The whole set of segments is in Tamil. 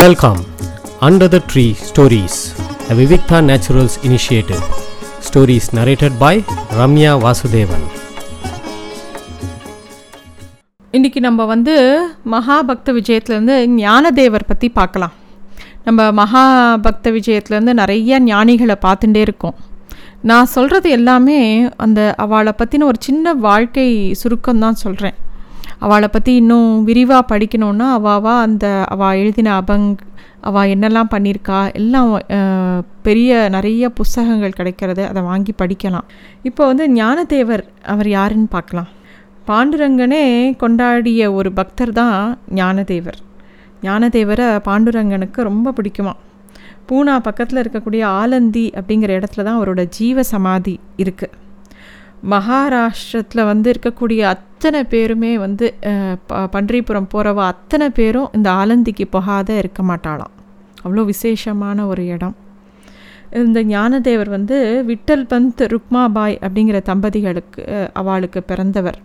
Welcome, Under the Tree Stories, a Viviktha Naturals initiative. Stories narrated by Ramya Vasudevan. இன்றைக்கி நம்ம மகாபக்த விஜயத்துலேருந்து ஞானதேவர் பற்றி பார்க்கலாம். நம்ம மகாபக்த விஜயத்துலேருந்து நிறைய ஞானிகளை பார்த்துட்டே இருக்கோம். நான் சொல்கிறது எல்லாமே அந்த அவளை பற்றின ஒரு சின்ன வாழ்க்கை சுருக்கம்தான் சொல்கிறேன். அவளை பற்றி இன்னும் விரிவாக படிக்கணுன்னா அவள் எழுதின அவள் என்னெல்லாம் பண்ணியிருக்கா எல்லாம் பெரிய நிறைய புஸ்தகங்கள் கிடைக்கிறது, அதை வாங்கி படிக்கலாம். இப்போ ஞானதேவர் அவர் யாருன்னு பார்க்கலாம். பாண்டுரங்கனே கொண்டாடிய ஒரு பக்தர் தான் ஞானதேவர். ஞானதேவரை பாண்டுரங்கனுக்கு ரொம்ப பிடிக்குமா. பூனா பக்கத்தில் இருக்கக்கூடிய ஆலந்தி அப்படிங்கிற இடத்துல தான் அவரோட ஜீவ சமாதி இருக்குது. மகாராஷ்டிரத்தில் இருக்கக்கூடிய அத்தனை பேருமே பண்டரிபுரம் போகிறவ அத்தனை பேரும் இந்த ஆலந்திக்கு போகாத இருக்க மாட்டாளாம். அவ்வளோ விசேஷமான ஒரு இடம். இந்த ஞானதேவர் விட்டல் பந்த் ருக்மாபாய் அப்படிங்கிற தம்பதிகளுக்கு அவளுக்கு பிறந்தவர்.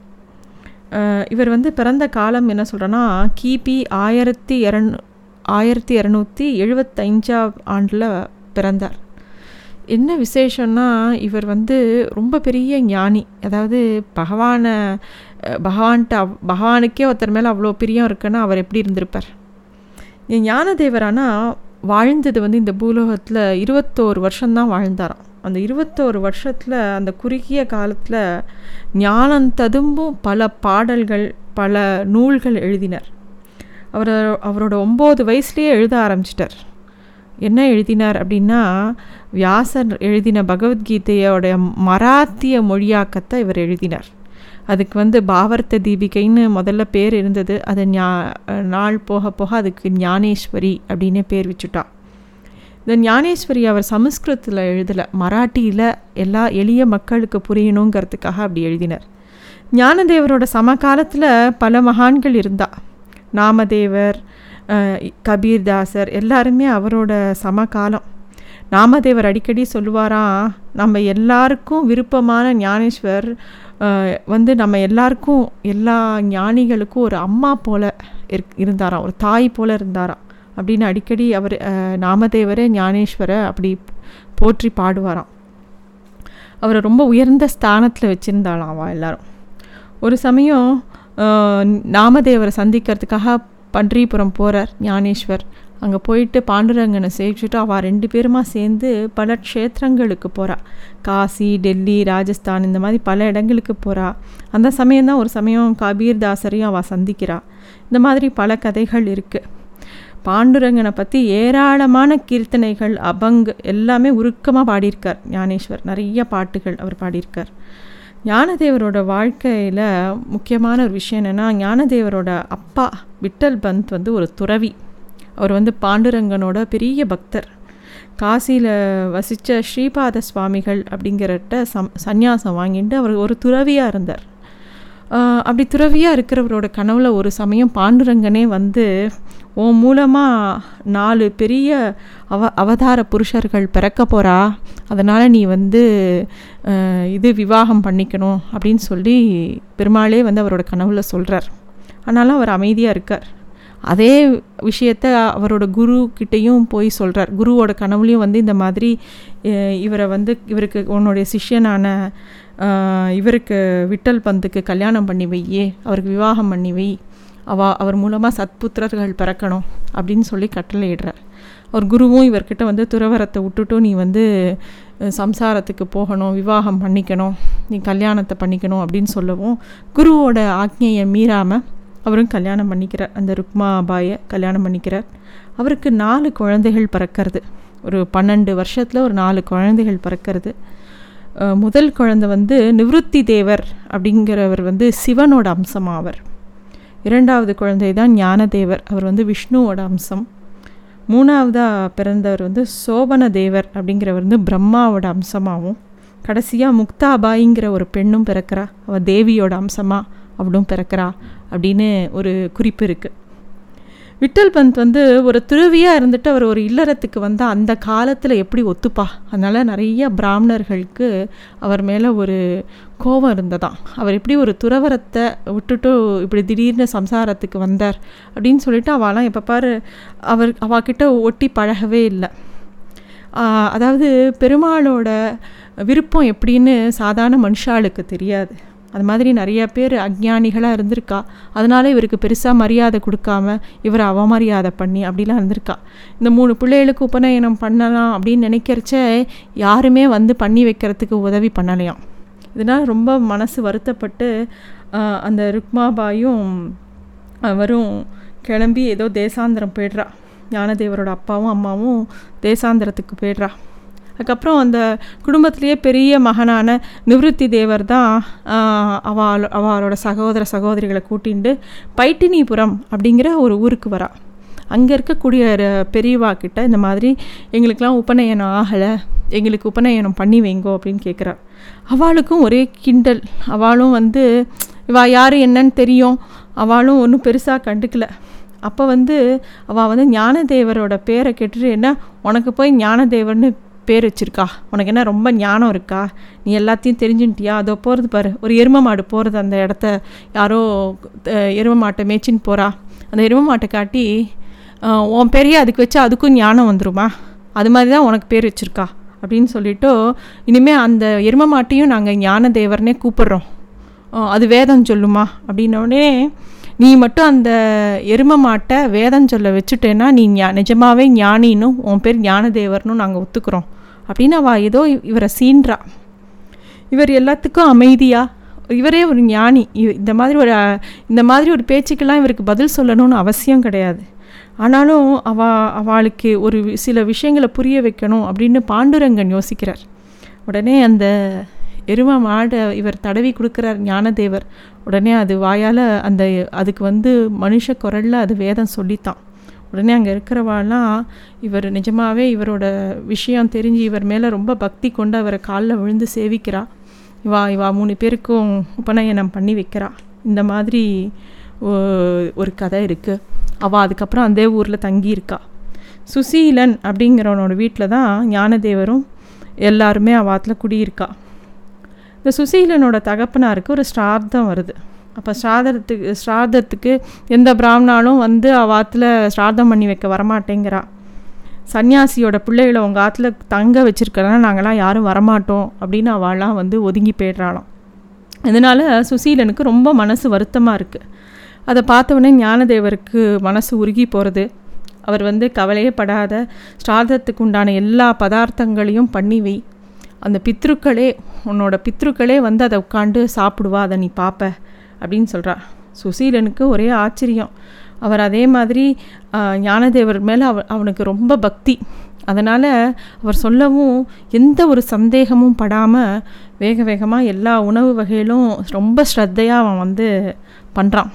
இவர் பிறந்த காலம் என்ன சொல்கிறேன்னா கிபி 1275 ஆண்டில் பிறந்தார். என்ன விசேஷம்னா இவர் ரொம்ப பெரிய ஞானி. அதாவது பகவானுக்கே ஒருத்தர் மேலே அவ்வளோ பிரியம் இருக்குன்னா அவர் எப்படி இருந்திருப்பார். ஞானதேவரானால் வாழ்ந்தது இந்த பூலோகத்தில் 21 வருஷம்தான் வாழ்ந்தாராம். அந்த 21 வருஷத்தில் அந்த குறுகிய காலத்தில் ஞானம் ததும்பும் பல பாடல்கள் பல நூல்கள் எழுதினார். அவரோட 9 வயசுலேயே எழுத ஆரம்பிச்சிட்டார். என்ன எழுதினார் அப்படின்னா வியாசர் எழுதின பகவத்கீதையோடைய மராத்திய மொழியாக்கத்தை இவர் எழுதினார். அதுக்கு பாவர்த்ததீபிகைன்னு முதல்ல பேர் இருந்தது. அது நாள் போக போக அதுக்கு ஞானேஸ்வரி அப்படின்னு பேர் வச்சுட்டா. இந்த ஞானேஸ்வரி அவர் சமஸ்கிருதத்தில் எழுதலை, மராட்டியில் எல்லா எளிய மக்களுக்கு புரியணுங்கிறதுக்காக அப்படி எழுதினார். ஞானதேவரோட சமகாலத்தில் பல மகான்கள் இருந்தா. நாமதேவர், கபீர் தாசர் எல்லாருமே அவரோட சமகாலம். நாமதேவர் அடிக்கடி சொல்லுவாராம், நம்ம எல்லாருக்கும் விருப்பமான ஞானேஸ்வர் நம்ம எல்லாருக்கும் எல்லா ஞானிகளுக்கும் ஒரு அம்மா போல் இருந்தாராம், ஒரு தாய் போல் இருந்தாராம் அப்படின்னு அடிக்கடி அவர் நாமதேவரே ஞானேஸ்வரை அப்படி போற்றி பாடுவாராம். அவரை ரொம்ப உயர்ந்த ஸ்தானத்தில் வச்சுருந்தாளாம் அவள் எல்லாரும். ஒரு சமயம் நாமதேவரை சந்திக்கிறதுக்காக பண்டரிபுரம் போகிறார் ஞானேஸ்வர். அங்கே போயிட்டு பாண்டுரங்கனை சேர்த்துட்டு அவள் 2 பேருமா சேர்ந்து பல க்ஷேத்திரங்களுக்கு போகிறாள். காசி, டெல்லி, ராஜஸ்தான் இந்த மாதிரி பல இடங்களுக்கு போகிறாள். அந்த சமயம்தான் ஒரு சமயம் கபீர் தாசரையும் அவள் சந்திக்கிறாள். இந்த மாதிரி பல கதைகள் இருக்குது. பாண்டுரங்கனை பற்றி ஏராளமான கீர்த்தனைகள் அபங்கு எல்லாமே உருக்கமாக பாடியிருக்கார் ஞானேஸ்வர். நிறைய பாட்டுகள் அவர் பாடியிருக்கார். ஞானதேவரோட வாழ்க்கையில் முக்கியமான ஒரு விஷயம் என்னென்னா ஞானதேவரோட அப்பா விட்டல் பந்த் ஒரு துறவி. அவர் பாண்டுரங்கனோட பெரிய பக்தர். காசியில் வசித்த ஸ்ரீபாத சுவாமிகள் அப்படிங்கிறட்ட சந்நியாசம் வாங்கிட்டு அவர் ஒரு துறவியாக இருந்தார். அப்படி துறவியாக இருக்கிறவரோட கனவுல ஒரு சமயம் பாண்டுரங்கனே ஓ மூலமாக 4 பெரிய அவதார புருஷர்கள் பிறக்க போகிறா, அதனால் நீ விவாகம் பண்ணிக்கணும் அப்படின்னு சொல்லி பெருமாளே அவரோட கனவுல சொல்கிறார். ஆனாலும் அவர் அமைதியாக இருக்கார். அதே விஷயத்த அவரோட குரு கிட்டேயும் போய் சொல்கிறார். குருவோட கனவுலையும் இந்த மாதிரி இவரை இவருக்கு உன்னுடைய சிஷ்யனான இவருக்கு விட்டல் பந்துக்கு கல்யாணம் பண்ணி வையே, அவருக்கு விவாகம் பண்ணி வை, அவர் மூலமாக சத்புத்திரர்கள் பிறக்கணும் அப்படின்னு சொல்லி கட்டளையிடுறார். அவர் குருவும் இவர்கிட்ட துறவரத்தை விட்டுட்டு நீ சம்சாரத்துக்கு போகணும், விவாகம் பண்ணிக்கணும், நீ கல்யாணத்தை பண்ணிக்கணும் அப்படின்னு சொல்லவும் குருவோட ஆக்ஞையை மீறாமல் அவரும் கல்யாணம் பண்ணிக்கிறார். அந்த ருக்மாபாயை கல்யாணம் பண்ணிக்கிறார். அவருக்கு 4 குழந்தைகள் பிறக்கிறது. ஒரு 12 வருஷத்தில் ஒரு 4 குழந்தைகள் பிறக்கிறது. முதல் குழந்தை நிவிருத்தி தேவர் அப்படிங்கிறவர் சிவனோட அம்சமாவர். 2வது குழந்தை தான் ஞானதேவர், அவர் விஷ்ணுவோட அம்சம். 3ஆவதாக பிறந்தவர் சோபன தேவர் அப்படிங்கிறவர் பிரம்மாவோட அம்சமாகவும், கடைசியாக முக்தாபாய்ங்கிற ஒரு பெண்ணும் பிறக்கிறா, அவள் தேவியோட அம்சமாக அவளும் பிறக்கிறா அப்படின்னு ஒரு குறிப்பு இருக்குது. விட்டல் பந்த் ஒரு துறவியாக இருந்துட்டு அவர் ஒரு இல்லறத்துக்கு வந்தால் அந்த காலத்தில் எப்படி ஒத்துப்பா? அதனால் நிறைய பிராமணர்களுக்கு அவர் மேலே ஒரு கோபம் இருந்ததாம். அவர் எப்படி ஒரு துறவரத்தை விட்டுட்டு இப்படி திடீர்னு சம்சாரத்துக்கு வந்தார் அப்படின்னு சொல்லிட்டு அவெல்லாம் எப்போ பாரு அவகிட்ட ஒட்டி பழகவே இல்லை. அதாவது பெருமாளோட விருப்பம் எப்படின்னு சாதாரண மனுஷாளுக்கு தெரியாது. அது மாதிரி நிறைய பேர் அஞ்ஞானிகளாக இருந்திருக்கா. அதனால இவருக்கு பெருசாக மரியாதை கொடுக்காம இவரை அவமரியாதை பண்ணி அப்படிலாம் இருந்திருக்கா. இந்த 3 பிள்ளைகளுக்கு உபநயனம் பண்ணலாம் அப்படின்னு நினைக்கிறச்ச யாருமே பண்ணி வைக்கிறதுக்கு உதவி பண்ணலையாம். இதனால் ரொம்ப மனசு வருத்தப்பட்டு அந்த ருக்மாபாயும் அவரும் கிளம்பி ஏதோ தேசாந்திரம் போய்ட்றா. ஞானதேவரோட அப்பாவும் அம்மாவும் தேசாந்திரத்துக்கு போய்ட்றா. அதுக்கப்புறம் அந்த குடும்பத்திலேயே பெரிய மகனான நிவத்தி தேவர் தான் அவளோட சகோதரிகளை கூட்டிகிட்டு பைட்டினிபுரம் அப்படிங்கிற ஒரு ஊருக்கு வரா. அங்கே இருக்கக்கூடிய பெரியவாக்கிட்ட இந்த மாதிரி எங்களுக்கெலாம் உபநயனம் ஆகலை, எங்களுக்கு உபநயனம் பண்ணி வைங்கோ அப்படின்னு கேட்குறா. அவளுக்கும் ஒரே கிண்டல். அவளும் இவா யார் என்னன்னு தெரியும், அவளும் ஒன்றும் பெருசாக கண்டுக்கலை. அப்போ அவள் ஞானதேவரோட பேரை கேட்டுட்டு, என்ன உனக்கு போய் ஞானதேவர்னு பேர் வச்சுருக்கா, உனக்கு என்ன ரொம்ப ஞானம் இருக்கா, நீ எல்லாத்தையும் தெரிஞ்சுட்டியா, அதோ போகிறது பாரு, ஒரு எரும மாடு போகிறது, அந்த இடத்த யாரோ எரும மாட்டை மேய்ச்சின்னு போகிறா, அந்த எரும மாட்டை காட்டி உன் பேரையே அதுக்கு வச்சா அதுக்கும் ஞானம் வந்துருமா, அது மாதிரி தான் உனக்கு பேர் வச்சுருக்கா அப்படின்னு சொல்லிவிட்டோ, இனிமேல் அந்த எரும மாட்டையும் நாங்கள் ஞானதேவர்னே கூப்பிட்றோம், அது வேதம் சொல்லுமா அப்படின்னோடனே, நீ மட்டும் அந்த எரும மாட்டை வேதம் சொல்ல வச்சுட்டேன்னா நீ நிஜமாவே ஞானின்னு உன் பேர் ஞானதேவர்னு நாங்கள் ஒத்துக்கிறோம் அப்படின்னு அவள் ஏதோ இவரை சீன்றா. இவர் எல்லாத்துக்கும் அமைதியாக, இவரே ஒரு ஞானி, இந்த மாதிரி ஒரு பேச்சுக்கெல்லாம் இவருக்கு பதில் சொல்லணும்னு அவசியம் கிடையாது. ஆனாலும் அவளுக்கு ஒரு சில விஷயங்களை புரிய வைக்கணும் அப்படின்னு பாண்டுரங்கன் யோசிக்கிறார். உடனே அந்த எரும மாடை இவர் தடவி கொடுக்குறார் ஞானதேவர். உடனே அது வாயால் அதுக்கு மனுஷ குரலில் அது வேதம் சொல்லித்தான். உடனே அங்கே இருக்கிறவாலாம் இவர் நிஜமாகவே இவரோட விஷயம் தெரிஞ்சு இவர் மேலே ரொம்ப பக்தி கொண்டு அவரை காலில் விழுந்து சேவிக்கிறா. இவா 3 பேருக்கும் உபநயனம் பண்ணி வைக்கிறா. இந்த மாதிரி ஒரு கதை இருக்குது. அவள் அதுக்கப்புறம் அந்த ஊரில் தங்கியிருக்கா. சுசீலன் அப்படிங்கிறவனோட வீட்டில் தான் ஞானதேவரும் எல்லாருமே அவாத்தில் குடியிருக்கா. இந்த சுசீலனோட தகப்பனாருக்கு ஒரு ஸ்ரார்த்தம் வருது. அப்போ ஸ்ரார்த்தத்துக்கு எந்த பிராமணாலும் அவாத்தில் ஸ்ரார்த்தம் பண்ணி வைக்க வரமாட்டேங்கிறா. சன்னியாசியோட பிள்ளைகளை உங்கள் ஆற்றுல தங்க வச்சுருக்கனா நாங்களாம் யாரும் வரமாட்டோம் அப்படின்னு அவளாம் ஒதுங்கி போய்ட்றாளாம். இதனால் சுசீலனுக்கு ரொம்ப மனசு வருத்தமாக இருக்குது. அதை பார்த்தவொடனே ஞானதேவருக்கு மனசு உருகி போகிறது. அவர் கவலையப்படாத, ஸ்ரார்த்தத்துக்கு உண்டான எல்லா பதார்த்தங்களையும் பண்ணி வை, அந்த உன்னோட பித்ருக்களே அதை உட்காந்து சாப்பிடுவா, அதை நீ பார்ப்ப அப்படின்னு சொல்கிறா. சுசீலனுக்கு ஒரே ஆச்சரியம். அவர் அதே மாதிரி ஞானதேவர் மேலே அவனுக்கு ரொம்ப பக்தி. அதனால் அவர் சொல்லவும் எந்த ஒரு சந்தேகமும் படாமல் வேக வேகமாக எல்லா உணவு வகையிலும் ரொம்ப ஸ்ரத்தையாக அவன் பண்ணுறான்.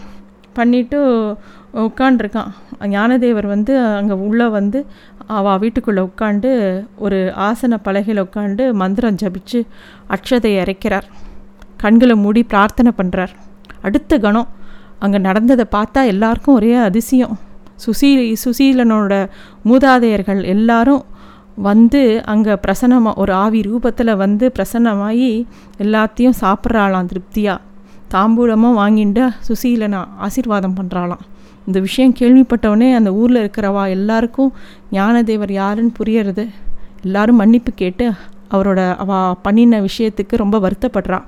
பண்ணிவிட்டு உட்காண்டிருக்கான். ஞானதேவர் அங்கே உள்ளே அவள் வீட்டுக்குள்ளே உட்காந்து ஒரு ஆசன பலகையில் உட்காந்து மந்திரம் ஜபித்து அக்ஷதை இறைக்கிறார். கண்களை மூடி பிரார்த்தனை பண்ணுறார். அடுத்த கணம் அங்கே நடந்ததை பார்த்தா எல்லாருக்கும் ஒரே அதிசயம். சுசீலனோட மூதாதையர்கள் எல்லாரும் அங்கே பிரசன்னமாக ஒரு ஆவி ரூபத்தில் பிரசன்னமாகி எல்லாத்தையும் சாப்பிட்றாளாம். திருப்தியாக தாம்பூலமாக வாங்கிட்டு சுசீலனை ஆசீர்வாதம் பண்ணுறாளாம். இந்த விஷயம் கேள்விப்பட்டவொடனே அந்த ஊரில் இருக்கிறவா எல்லாருக்கும் ஞானதேவர் யாருன்னு புரியறது. எல்லாரும் மன்னிப்பு கேட்டு அவள் பண்ணின விஷயத்துக்கு ரொம்ப வருத்தப்படுறா.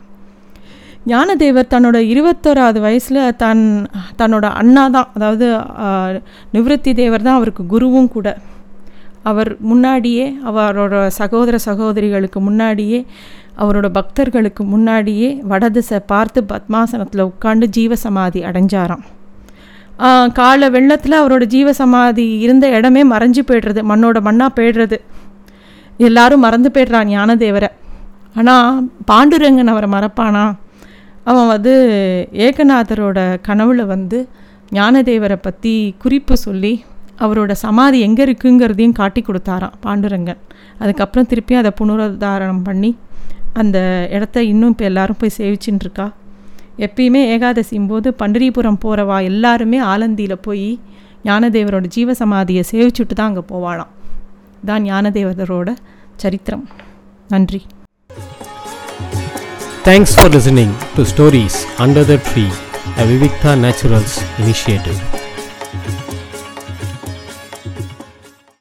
ஞானதேவர் தன்னோட 21வது வயசில் தன்னோட அண்ணா தான், அதாவது நிவத்தி தேவர் தான் அவருக்கு குருவும் கூட. அவர் முன்னாடியே அவரோட சகோதரிகளுக்கு முன்னாடியே அவரோட பக்தர்களுக்கு முன்னாடியே வடதிசை பார்த்து பத்மாசனத்தில் உட்காந்து ஜீவசமாதி அடைஞ்சாராம். காலை வெள்ளத்தில் அவரோட ஜீவசமாதி இருந்த இடமே மறைஞ்சு போய்டுறது, மண்ணாக போய்டுறது. எல்லாரும் மறந்து போய்ட்றா ஞானதேவரை. ஆனால் பாண்டுரங்கன் அவரை மறப்பானா? அவன் ஏகநாதரோட கனவுல ஞானதேவரை பற்றி குறிப்பு சொல்லி அவரோட சமாதி எங்கே இருக்குங்கிறதையும் காட்டி கொடுத்தாரான் பாண்டுரங்கன். அதுக்கப்புறம் திருப்பி அதை புனருத்தாரணம் பண்ணி அந்த இடத்த இன்னும் இப்போ எல்லோரும் போய் சேவிச்சுட்டு இருக்கா. எப்பயுமே ஏகாதசியும் போது பண்டரிபுரம் போகிறவா எல்லாருமே ஆலந்தியில் போய் ஞானதேவரோட ஜீவசமாதியை சேவிச்சுட்டு தான் அங்கே போவாளாம். தான் ஞானதேவரோட சரித்திரம். நன்றி. Thanks for listening to stories under the tree, a Viviktha Naturals initiative.